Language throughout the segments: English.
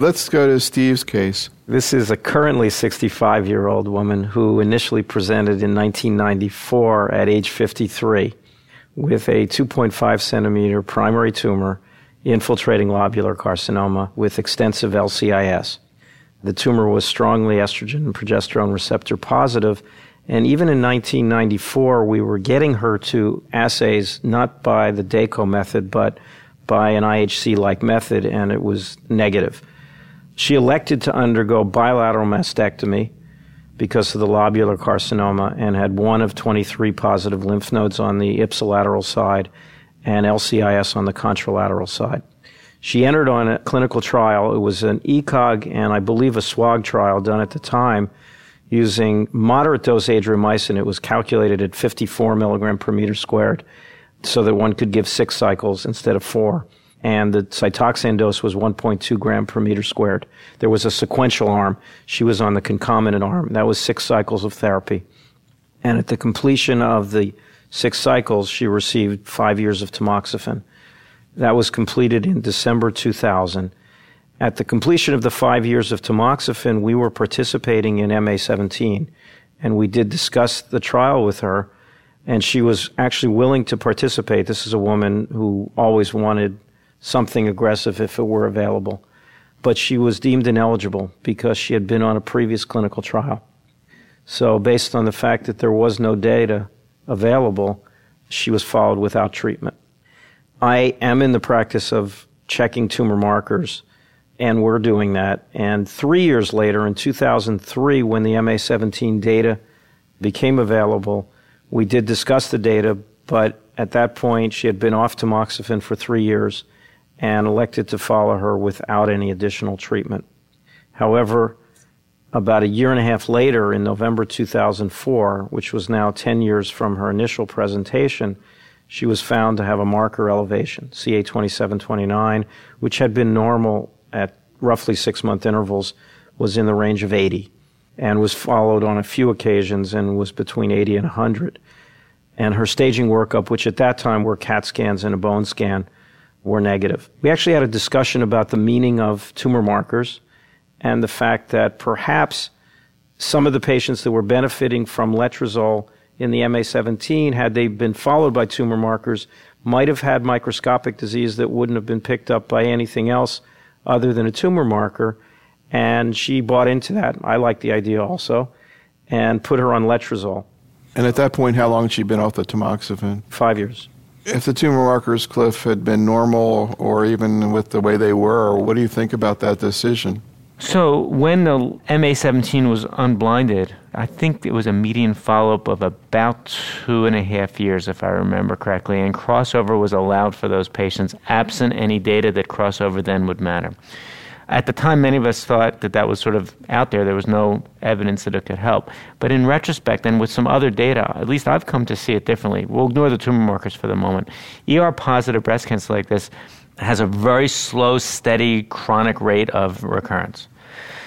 Let's go to Steve's case. This is a currently 65-year-old woman who initially presented in 1994 at age 53 with a 2.5-centimeter primary tumor infiltrating lobular carcinoma with extensive LCIS. The tumor was strongly estrogen and progesterone receptor positive, and even in 1994, we were getting her to assays not by the Dako method, but by an IHC-like method, and it was negative. She elected to undergo bilateral mastectomy because of the lobular carcinoma and had one of 23 positive lymph nodes on the ipsilateral side and LCIS on the contralateral side. She entered on a clinical trial. It was an ECOG and I believe a SWOG trial done at the time using moderate dose adriamycin. It was calculated at 54 milligram per meter squared so that one could give 6 cycles instead of 4. And the Cytoxan dose was 1.2 gram per meter squared. There was a sequential arm. She was on the concomitant arm. That was 6 cycles of therapy. And at the completion of the 6 cycles, she received 5 years of tamoxifen. That was completed in December 2000. At the completion of the 5 years of tamoxifen, we were participating in MA17, and we did discuss the trial with her, and she was actually willing to participate. This is a woman who always wanted something aggressive if it were available. But she was deemed ineligible because she had been on a previous clinical trial. So based on the fact that there was no data available, she was followed without treatment. I am in the practice of checking tumor markers, and we're doing that. And 3 years later, in 2003, when the MA17 data became available, we did discuss the data, but at that point, she had been off tamoxifen for 3 years and elected to follow her without any additional treatment. However, about a year and a half later, in November 2004, which was now 10 years from her initial presentation, she was found to have a marker elevation, CA 27-29, which had been normal at roughly 6-month intervals, was in the range of 80, and was followed on a few occasions and was between 80 and 100. And her staging workup, which at that time were CAT scans and a bone scan, were negative. We actually had a discussion about the meaning of tumor markers and the fact that perhaps some of the patients that were benefiting from letrozole in the MA17, had they been followed by tumor markers, might have had microscopic disease that wouldn't have been picked up by anything else other than a tumor marker. And she bought into that. I liked the idea also, and put her on letrozole. And at that point, how long had she been off the tamoxifen? 5 years. If the tumor markers, Cliff, had been normal or even with the way they were, what do you think about that decision? So when the MA17 was unblinded, I think it was a median follow-up of about 2.5 years, if I remember correctly, and crossover was allowed for those patients, absent any data that crossover then would matter. At the time, many of us thought that that was sort of out there. There was no evidence that it could help. But in retrospect, and with some other data, at least I've come to see it differently. We'll ignore the tumor markers for the moment. ER-positive breast cancer like this has a very slow, steady, chronic rate of recurrence.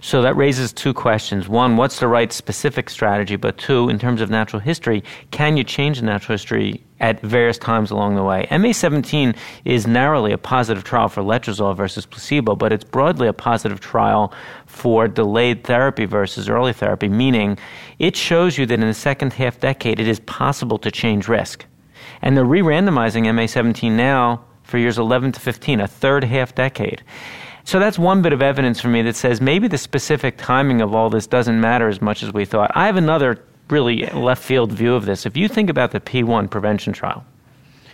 So that raises 2 questions. 1, what's the right specific strategy? But 2, in terms of natural history, can you change the natural history at various times along the way? MA17 is narrowly a positive trial for letrozole versus placebo, but it's broadly a positive trial for delayed therapy versus early therapy, meaning it shows you that in the second half decade it is possible to change risk. And they're re-randomizing MA17 now for years 11 to 15, a third half decade. So that's one bit of evidence for me that says maybe the specific timing of all this doesn't matter as much as we thought. I have another really left-field view of this. If you think about the P1 prevention trial,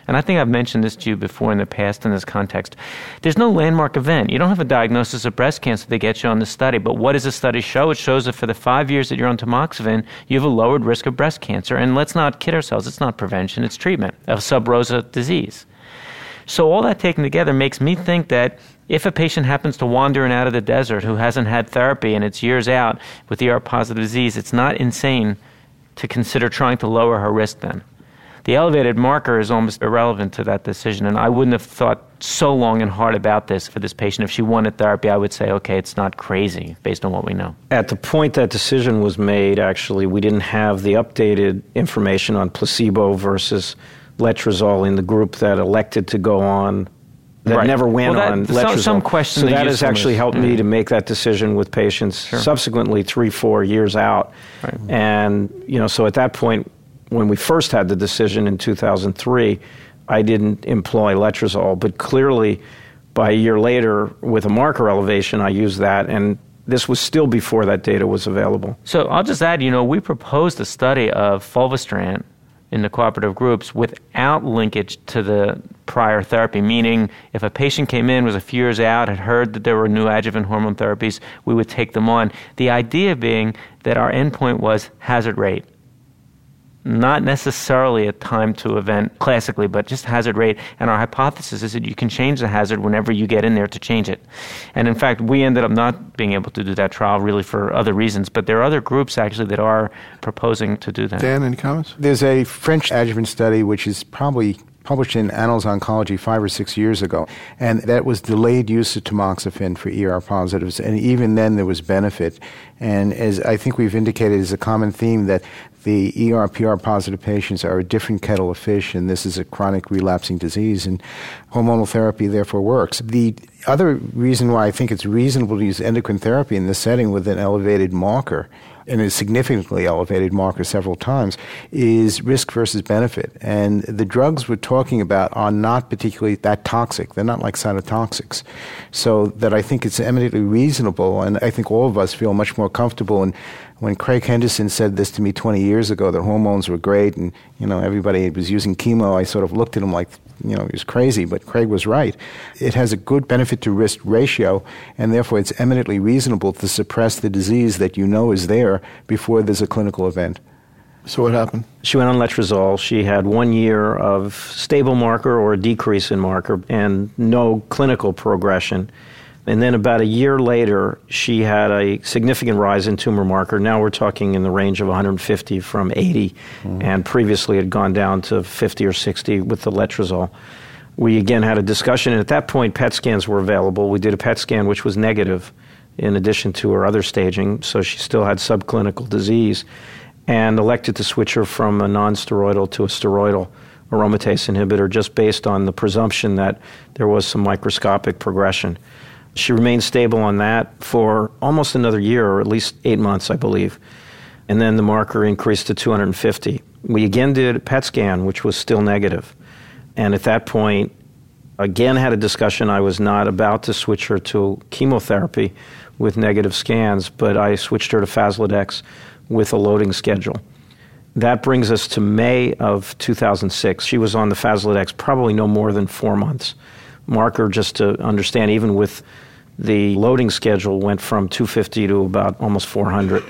and I think I've mentioned this to you before in the past in this context, there's no landmark event. You don't have a diagnosis of breast cancer that gets you on the study, but what does the study show? It shows that for the 5 years that you're on tamoxifen, you have a lowered risk of breast cancer, and let's not kid ourselves. It's not prevention, it's treatment of sub rosa disease. So all that taken together makes me think that if a patient happens to wander in out of the desert who hasn't had therapy and it's years out with ER-positive disease, it's not insane to consider trying to lower her risk then. The elevated marker is almost irrelevant to that decision, and I wouldn't have thought so long and hard about this for this patient. If she wanted therapy, I would say, okay, it's not crazy based on what we know. At the point that decision was made, actually, we didn't have the updated information on placebo versus letrozole in the group that elected to go on that right. never went well, that, on letrozole. Some question. So that has actually helped me to make that decision with patients subsequently 3-4 years out. Right. And, you know, so at that point, when we first had the decision in 2003, I didn't employ letrozole, but clearly by a year later with a marker elevation, I used that, and this was still before that data was available. So I'll just add, you know, we proposed a study of fulvestrant in the cooperative groups without linkage to the prior therapy, meaning if a patient came in, was a few years out, had heard that there were new adjuvant hormone therapies, we would take them on. The idea being that our endpoint was hazard rate. Not necessarily a time to event classically, but just hazard rate. And our hypothesis is that you can change the hazard whenever you get in there to change it. And in fact, we ended up not being able to do that trial really for other reasons, but there are other groups actually that are proposing to do that. Dan, any comments? There's a French adjuvant study which is probably published in Annals of Oncology 5 or 6 years ago, and that was delayed use of tamoxifen for ER positives, and even then there was benefit. And as I think we've indicated, is a common theme that the ER-PR positive patients are a different kettle of fish, and this is a chronic relapsing disease, and hormonal therapy therefore works. The other reason why I think it's reasonable to use endocrine therapy in this setting with an elevated marker, and a significantly elevated marker several times, is risk versus benefit. And the drugs we're talking about are not particularly that toxic. They're not like cytotoxics. So that I think it's eminently reasonable, and I think all of us feel much more comfortable. And when Craig Henderson said this to me 20 years ago, that hormones were great and, you know, everybody was using chemo, I sort of looked at him like, you know, he was crazy, but Craig was right. It has a good benefit to risk ratio, and therefore it's eminently reasonable to suppress the disease that you know is there before there's a clinical event. So what happened? She went on letrozole. She had 1 year of stable marker or a decrease in marker and no clinical progression. And then about a year later, she had a significant rise in tumor marker. Now we're talking in the range of 150 from 80, and previously had gone down to 50 or 60 with the letrozole. We again had a discussion, and at that point, PET scans were available. We did a PET scan, which was negative in addition to her other staging, so she still had subclinical disease, and elected to switch her from a non-steroidal to a steroidal aromatase inhibitor just based on the presumption that there was some microscopic progression. She remained stable on that for almost another year, or at least 8 months, I believe. And then the marker increased to 250. We again did a PET scan, which was still negative. And at that point, again had a discussion. I was not about to switch her to chemotherapy with negative scans, but I switched her to Faslodex with a loading schedule. That brings us to May of 2006. She was on the Faslodex probably no more than 4 months. Marker, just to understand, even with the loading schedule, went from 250 to about almost 400.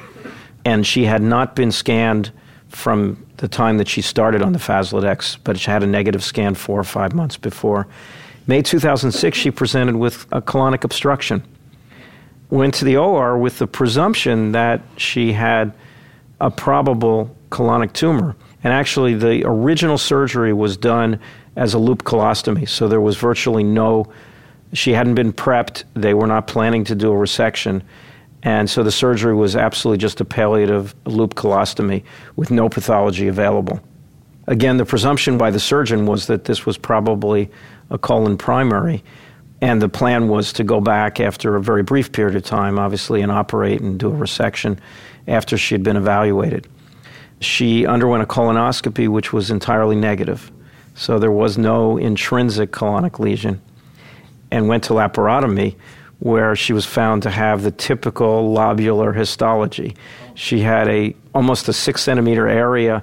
And she had not been scanned from the time that she started on the Faslodex, but she had a negative scan 4 or 5 months before. May 2006, she presented with a colonic obstruction. Went to the OR with the presumption that she had a probable colonic tumor. And actually, the original surgery was done as a loop colostomy. So there was virtually no, she hadn't been prepped. They were not planning to do a resection. And so the surgery was absolutely just a palliative loop colostomy with no pathology available. Again, the presumption by the surgeon was that this was probably a colon primary. And the plan was to go back after a very brief period of time, obviously, and operate and do a resection after she had been evaluated. She underwent a colonoscopy, which was entirely negative. So there was no intrinsic colonic lesion, and went to laparotomy, where she was found to have the typical lobular histology. She had almost a 6 centimeter area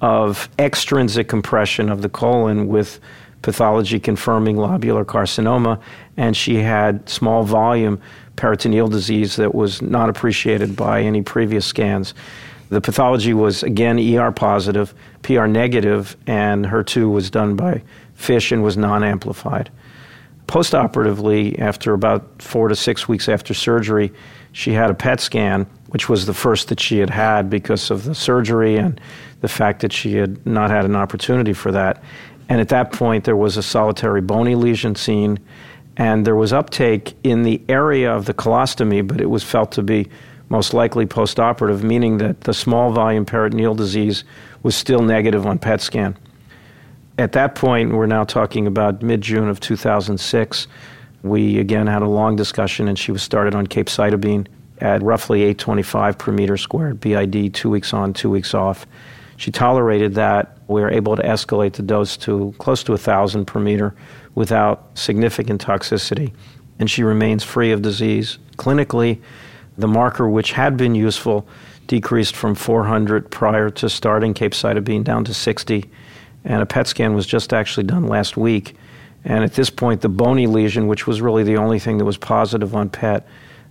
of extrinsic compression of the colon with pathology confirming lobular carcinoma, and she had small volume peritoneal disease that was not appreciated by any previous scans. The pathology was, again, ER positive, PR negative, and HER2 was done by FISH and was non-amplified. Postoperatively, after about 4 to 6 weeks after surgery, she had a PET scan, which was the first that she had had because of the surgery and the fact that she had not had an opportunity for that. And at that point, there was a solitary bony lesion seen, and there was uptake in the area of the colostomy, but it was felt to be most likely postoperative, meaning that the small volume peritoneal disease was still negative on PET scan. At that point, we're now talking about mid-June of 2006. We again had a long discussion, and she was started on capecitabine at roughly 825 per meter squared, BID, 2 weeks on, 2 weeks off. She tolerated that. We were able to escalate the dose to close to 1,000 per meter without significant toxicity, and she remains free of disease. Clinically, the marker, which had been useful, decreased from 400 prior to starting capecitabine down to 60, and a PET scan was just actually done last week. And at this point, the bony lesion, which was really the only thing that was positive on PET,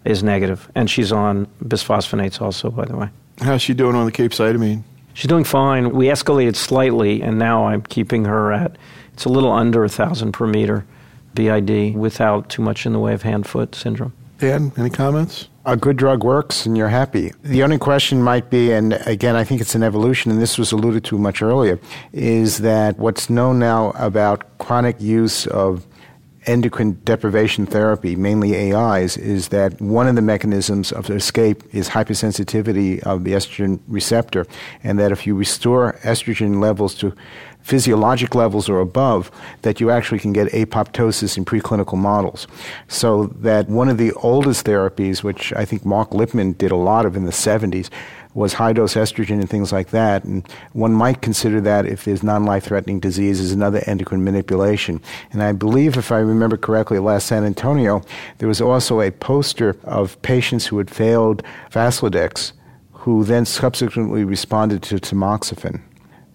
is negative. And she's on bisphosphonates also, by the way. How's she doing on the capecitabine? She's doing fine. We escalated slightly, and now I'm keeping her at, it's a little under 1,000 per meter BID without too much in the way of hand-foot syndrome. Dan, any comments? A good drug works and you're happy. The only question might be, and again, I think it's an evolution, and this was alluded to much earlier, is that what's known now about chronic use of endocrine deprivation therapy, mainly AIs, is that one of the mechanisms of escape is hypersensitivity of the estrogen receptor, and that if you restore estrogen levels to physiologic levels or above, that you actually can get apoptosis in preclinical models. So that one of the oldest therapies, which I think Mark Lippman did a lot of in the 70s, was high-dose estrogen and things like that. And one might consider that if there's non-life-threatening disease as another endocrine manipulation. And I believe, if I remember correctly, last San Antonio, there was also a poster of patients who had failed Faslodex who then subsequently responded to tamoxifen.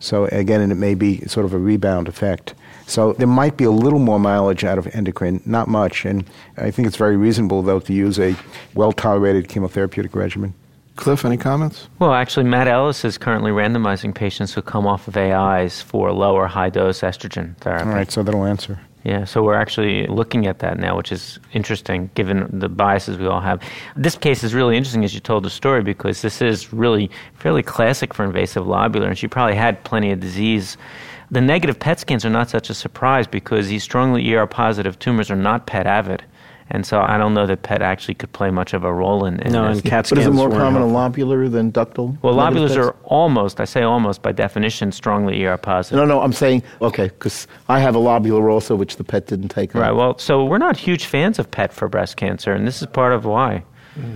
So again, and it may be sort of a rebound effect. So there might be a little more mileage out of endocrine, not much. And I think it's very reasonable, though, to use a well-tolerated chemotherapeutic regimen. Cliff, any comments? Well, actually, Matt Ellis is currently randomizing patients who come off of AIs for low or high-dose estrogen therapy. All right, so that'll answer. Yeah, so we're actually looking at that now, which is interesting, given the biases we all have. This case is really interesting, as you told the story, because this is really fairly classic for invasive lobular, and she probably had plenty of disease. The negative PET scans are not such a surprise, because these strongly ER-positive tumors are not PET-avid. And so I don't know that PET actually could play much of a role in no, this. And CAT scans. But is it more common in lobular than ductal? Well, lobulars are almost, I say almost, by definition, strongly ER positive. No, I'm saying, okay, because I have a lobular also, which the PET didn't take on. Right, well, so we're not huge fans of PET for breast cancer, and this is part of why.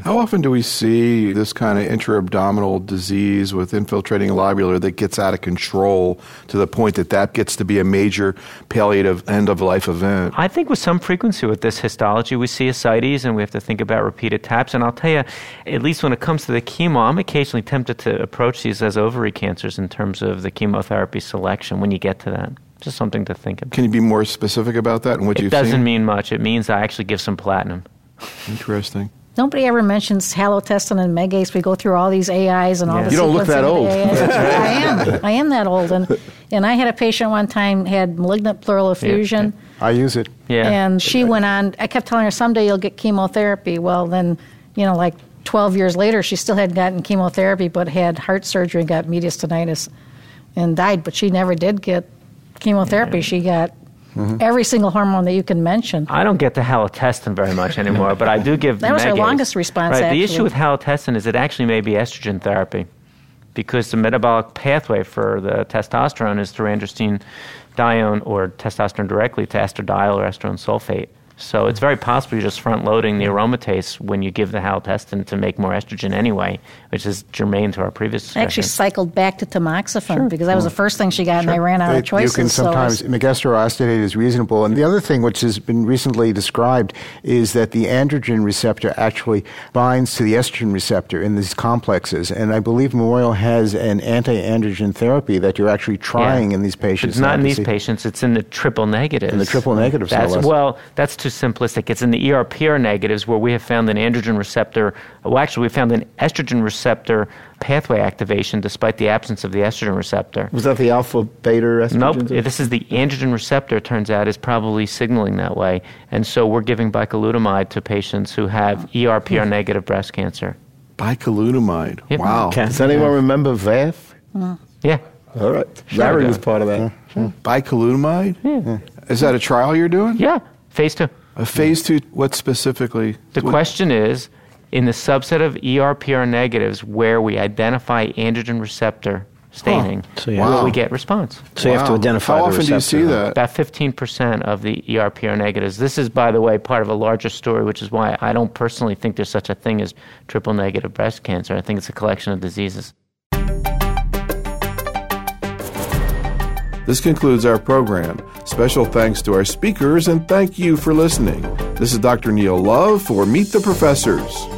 How often do we see this kind of intra-abdominal disease with infiltrating lobular that gets out of control to the point that that gets to be a major palliative end-of-life event? I think with some frequency with this histology, we see ascites, and we have to think about repeated taps. And I'll tell you, at least when it comes to the chemo, I'm occasionally tempted to approach these as ovary cancers in terms of the chemotherapy selection when you get to that. Just something to think about. Can you be more specific about that and what you've seen? It doesn't mean much. It means I actually give some platinum. Interesting. Nobody ever mentions halotestin and Megace. We go through all these AIs and all this. You don't look that old. I am that old. And I had a patient one time had malignant pleural effusion. Yeah. I use it. Yeah. And she went on. I kept telling her, someday you'll get chemotherapy. Well, then, like 12 years later, she still hadn't gotten chemotherapy but had heart surgery and got mediastinitis and died. But she never did get chemotherapy. Yeah. She got... Mm-hmm. Every single hormone that you can mention. I don't get the halotestin very much anymore, but I do give That was Megace. Our longest response, right, actually. The issue with halotestin is it actually may be estrogen therapy, because the metabolic pathway for the testosterone is through androstenedione or testosterone directly to estradiol or estrone sulfate. So it's very possible you're just front-loading the aromatase when you give the halotestin to make more estrogen anyway, which is germane to our previous discussion. I actually cycled back to tamoxifen because that was the first thing she got, and I ran out of choices. You can sometimes, megestrol acetate is reasonable. And the other thing which has been recently described is that the androgen receptor actually binds to the estrogen receptor in these complexes. And I believe Memorial has an anti-androgen therapy that you're actually trying in these patients. It's not in these patients. It's in the triple negatives. In the triple negatives. That's too simplistic. It's in the ER/PR negatives where we have found an androgen receptor, we found an estrogen receptor pathway activation despite the absence of the estrogen receptor. Was that the alpha, beta estrogen? Nope. This is the androgen receptor, it turns out, is probably signaling that way. And so we're giving bicalutamide to patients who have ER/PR negative breast cancer. Bicalutamide. Yep. Wow. Does anyone remember VAF? No. Yeah. All right. Larry was part of that. Yeah. Bicalutamide? Yeah. Is that a trial you're doing? Yeah. Phase 2. A phase 2, what specifically? The question is, in the subset of ER/PR negatives where we identify androgen receptor staining will we get response. So you have to identify the receptor. How often do you see that? About 15% of the ER/PR negatives. This is, by the way, part of a larger story, which is why I don't personally think there's such a thing as triple negative breast cancer. I think it's a collection of diseases. This concludes our program. Special thanks to our speakers, and thank you for listening. This is Dr. Neil Love for Meet the Professors.